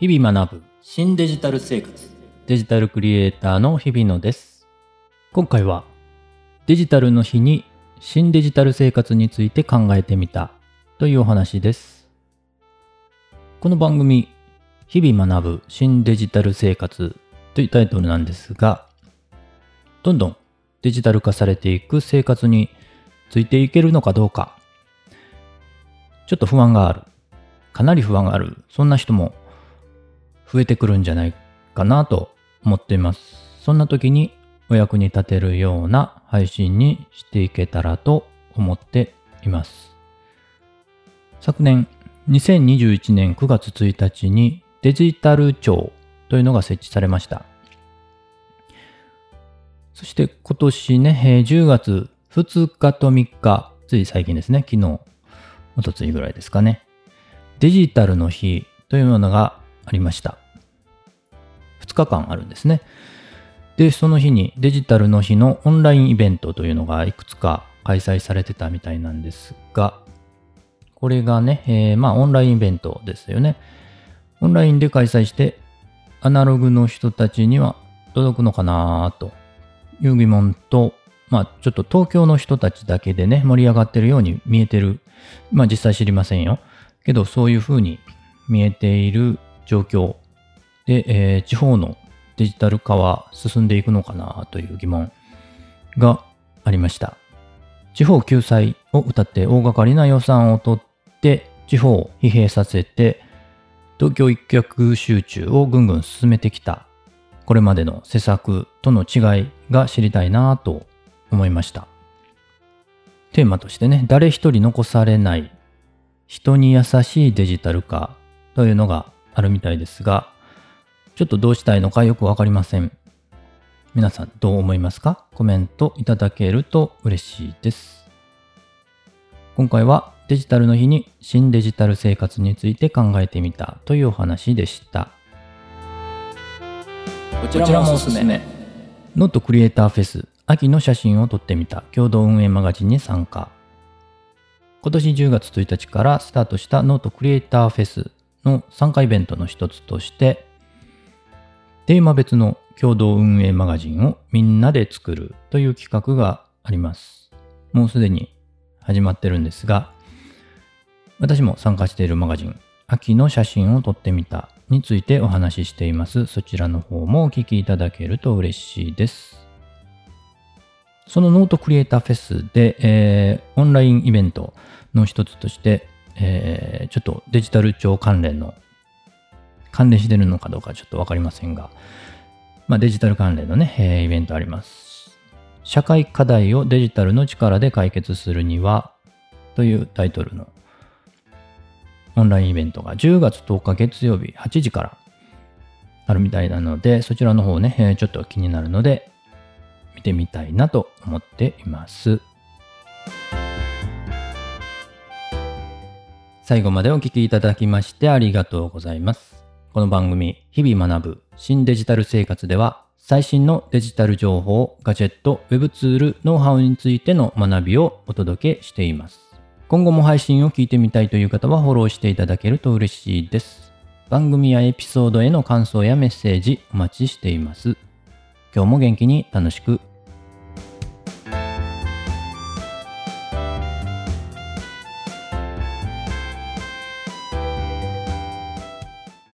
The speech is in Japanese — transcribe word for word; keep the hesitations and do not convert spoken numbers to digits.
日々学ぶ新デジタル生活、デジタルクリエイターの日比野です。今回はデジタルの日に新デジタル生活について考えてみたというお話です。この番組日々学ぶ新デジタル生活というタイトルなんですが、どんどんデジタル化されていく生活についていけるのかどうか、ちょっと不安がある、かなり不安がある、そんな人も増えてくるんじゃないかなと思っています。そんな時にお役に立てるような配信にしていけたらと思っています。昨年にせんにじゅういちねんくがつついたちにデジタル庁というのが設置されました。そして今年ね、じゅうがつふつかとみっか、つい最近ですね、昨日、一昨日ぐらいですかね、デジタルの日というものがありました。ふつかかんあるんですね。で、その日にデジタルの日のオンラインイベントというのがいくつか開催されてたみたいなんですが、これがね、えー、まあオンラインイベントですよね。オンラインで開催してアナログの人たちには届くのかなという疑問と、まあちょっと東京の人たちだけでね盛り上がってるように見えてる、まあ実際知りませんよけど、そういうふうに見えている状況で、えー、地方のデジタル化は進んでいくのかなという疑問がありました。地方救済を謳って大掛かりな予算を取って地方を疲弊させて東京一極集中をぐんぐん進めてきたこれまでの施策との違いが知りたいなと思いました。テーマとしてね、誰一人残されない人に優しいデジタル化というのがあるみたいですが、ちょっとどうしたいのかよくわかりません。皆さんどう思いますか？コメントいただけると嬉しいです。今回はデジタルの日に新デジタル生活について考えてみたというお話でした。こちらもおすすめ。ノートクリエイターフェス秋の写真を撮ってみた共同運営マガジンに参加。今年じゅうがつついたちからスタートしたノートクリエイターフェスの参加イベントの一つとしてテーマ別の共同運営マガジンをみんなで作るという企画があります。もうすでに始まってるんですが、私も参加しているマガジン秋の写真を撮ってみたについてお話ししています。そちらの方もお聞きいただけると嬉しいです。そのノートクリエイターフェスで、えー、オンラインイベントの一つとしてえー、ちょっとデジタル庁関連の関連してるのかどうかちょっとわかりませんが、まあ、デジタル関連のね、えー、イベントあります。社会課題をデジタルの力で解決するにはというタイトルのオンラインイベントがじゅうがつとおかげつようびはちじからあるみたいなので、そちらの方ね、えー、ちょっと気になるので見てみたいなと思っています。最後までお聞きいただきましてありがとうございます。この番組、日々学ぶ新デジタル生活では、最新のデジタル情報、ガジェット、ウェブツール、ノウハウについての学びをお届けしています。今後も配信を聞いてみたいという方はフォローしていただけると嬉しいです。番組やエピソードへの感想やメッセージお待ちしています。今日も元気に楽しく